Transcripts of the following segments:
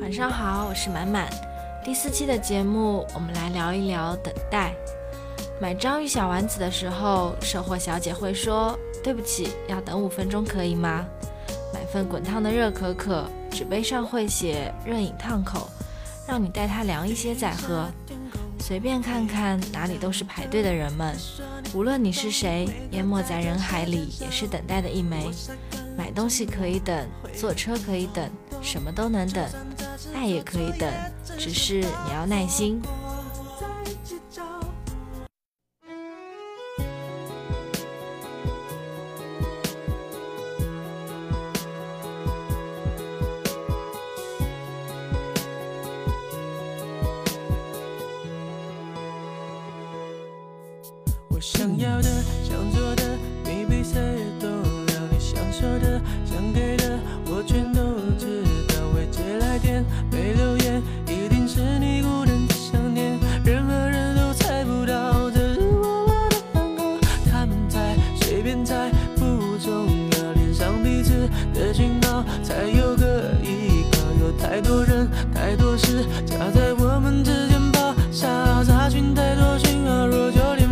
晚上好，我是满满。第4期的节目，我们来聊一聊等待。买章鱼小丸子的时候，售货小姐会说：“对不起，要等5分钟可以吗？”买份滚烫的热可可，纸杯上会写“热饮烫口”，让你待它凉一些再喝。随便看看，哪里都是排队的人们。无论你是谁，淹没在人海里也是等待的一枚。买东西可以等，坐车可以等，什么都能等，爱也可以等，只是你要耐心。我想要的，想做的，没被塞动了，你想说的，想给的，我全都知道。未接来电，没留言，一定是你孤单的想念，任何人都猜不到，这是我挖的伤口，他们猜，随便猜，不重要，连上彼此的讯号，才有个依靠。有太多人，太多事，夹在我们之间吧，傻杂讯太多讯号，若就连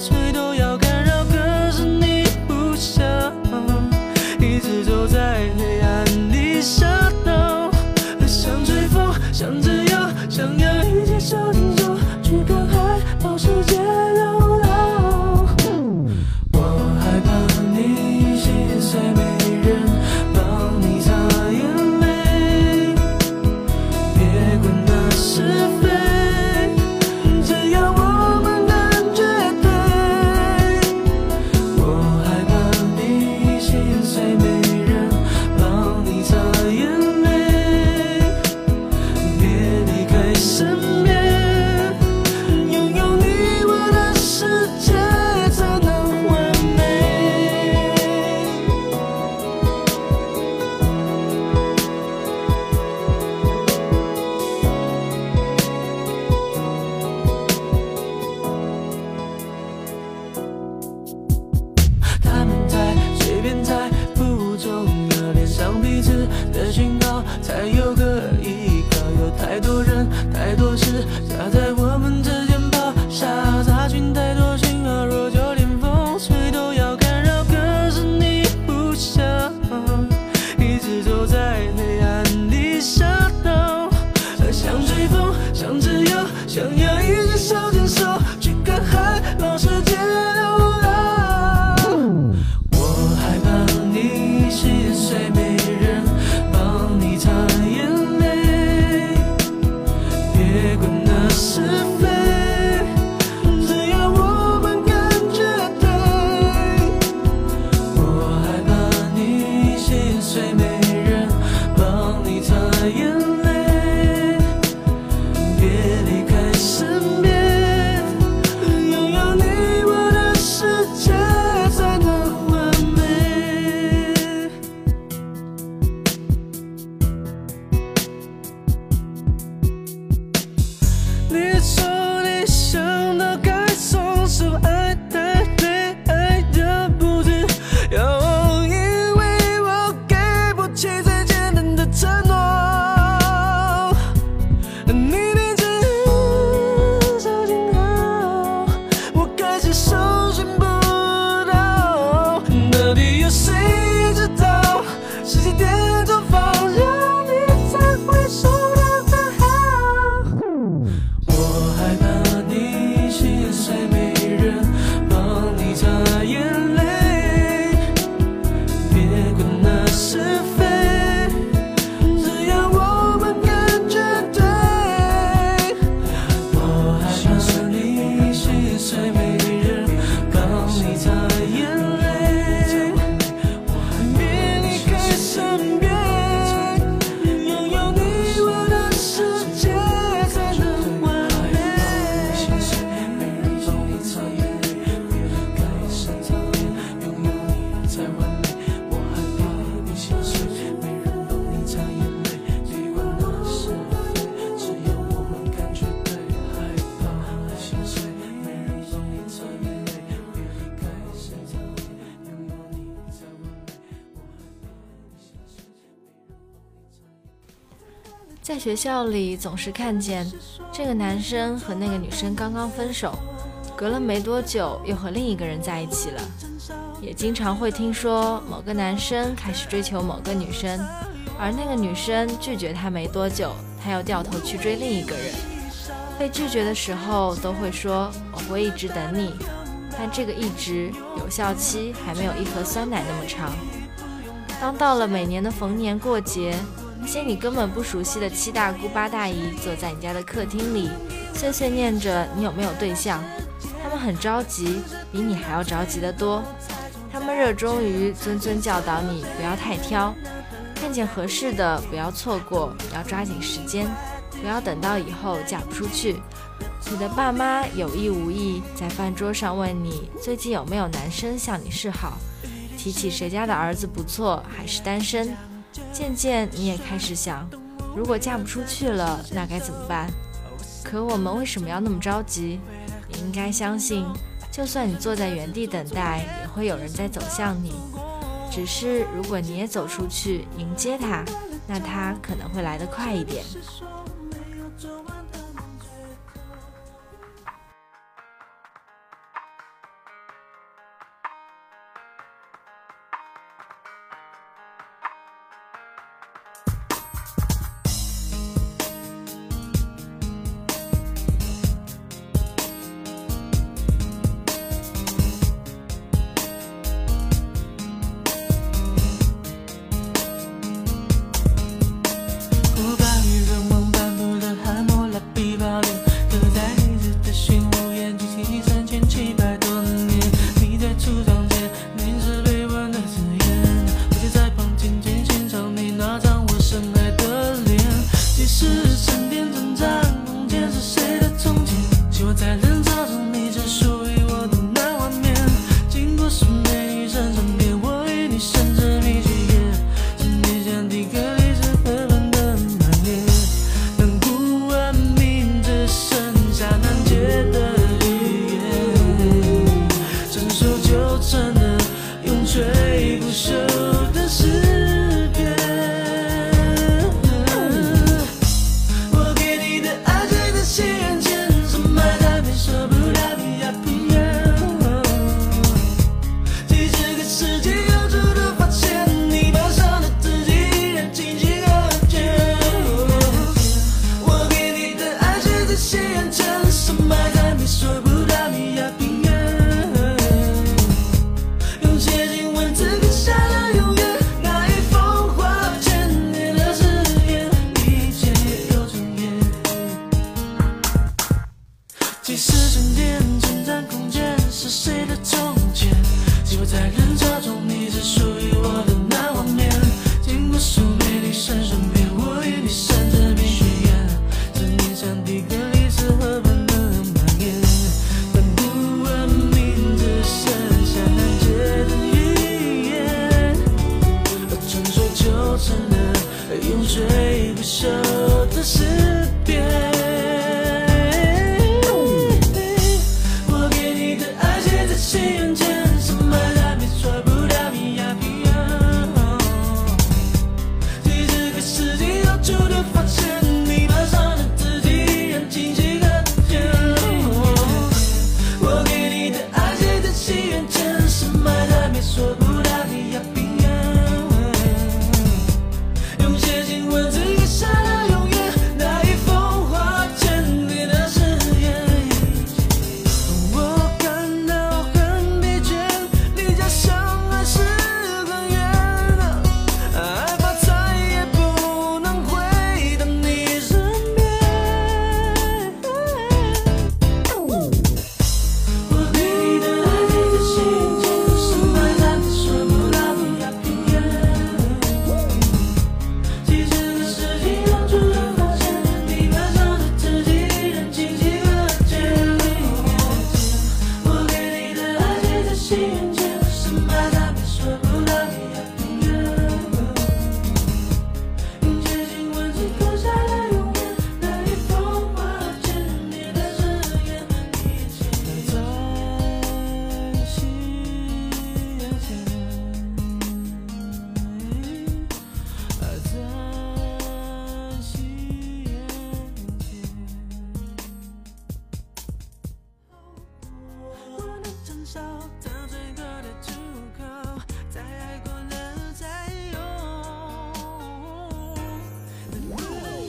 谁都要干扰，可是你不想，一直走在黑暗里闪躲，想吹风，想自由，想要一切手牵手去看海，到世界流浪。我害怕你心碎，没人帮你擦眼泪，别管那是非。我害怕你心碎，没人帮你擦眼泪。在学校里总是看见这个男生和那个女生刚刚分手，隔了没多久又和另一个人在一起了，也经常会听说某个男生开始追求某个女生，而那个女生拒绝他没多久，他又掉头去追另一个人。被拒绝的时候都会说我会一直等你，但这个一直有效期还没有一盒酸奶那么长。当到了每年的逢年过节，那些你根本不熟悉的七大姑八大姨坐在你家的客厅里，碎碎念着你有没有对象。他们很着急，比你还要着急得多。他们热衷于谆谆教导你不要太挑，看见合适的不要错过，要抓紧时间，不要等到以后嫁不出去。你的爸妈有意无意在饭桌上问你最近有没有男生向你示好，提起谁家的儿子不错，还是单身。渐渐你也开始想，如果嫁不出去了那该怎么办。可我们为什么要那么着急？你应该相信，就算你坐在原地等待，也会有人在走向你，只是如果你也走出去迎接他，那他可能会来得快一点。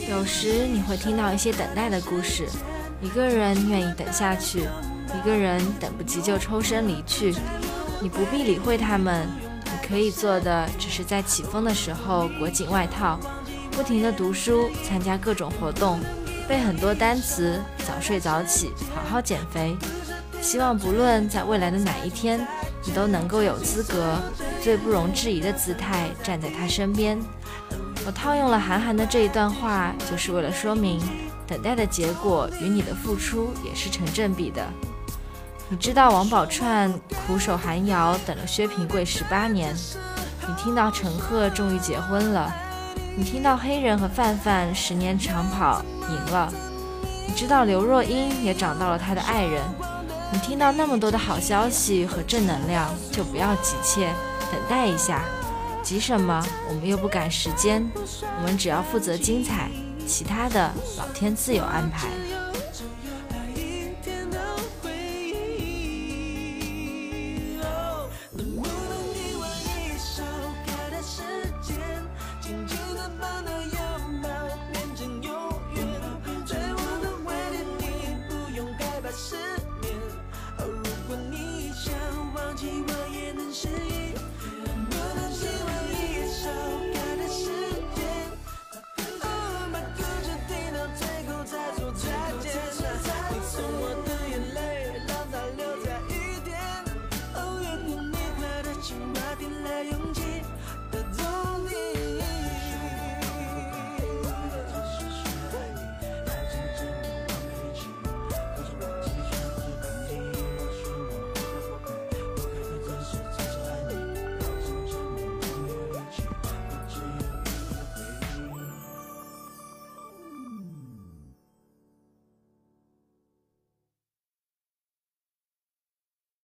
有时你会听到一些等待的故事，一个人愿意等下去，一个人等不及就抽身离去。你不必理会他们，你可以做的只是在起风的时候裹紧外套，不停地读书，参加各种活动，背很多单词，早睡早起，好好减肥。希望不论在未来的哪一天，你都能够有资格以最不容置疑的姿态站在他身边。我套用了韩寒的这一段话，就是为了说明等待的结果与你的付出也是成正比的。你知道王宝钏苦守寒窑等了薛平贵18年，你听到陈赫终于结婚了，你听到黑人和范范10年长跑赢了，你知道刘若英也找到了她的爱人。你听到那么多的好消息和正能量，就不要急切，等待一下。急什么？我们又不赶时间，我们只要负责精彩，其他的老天自有安排。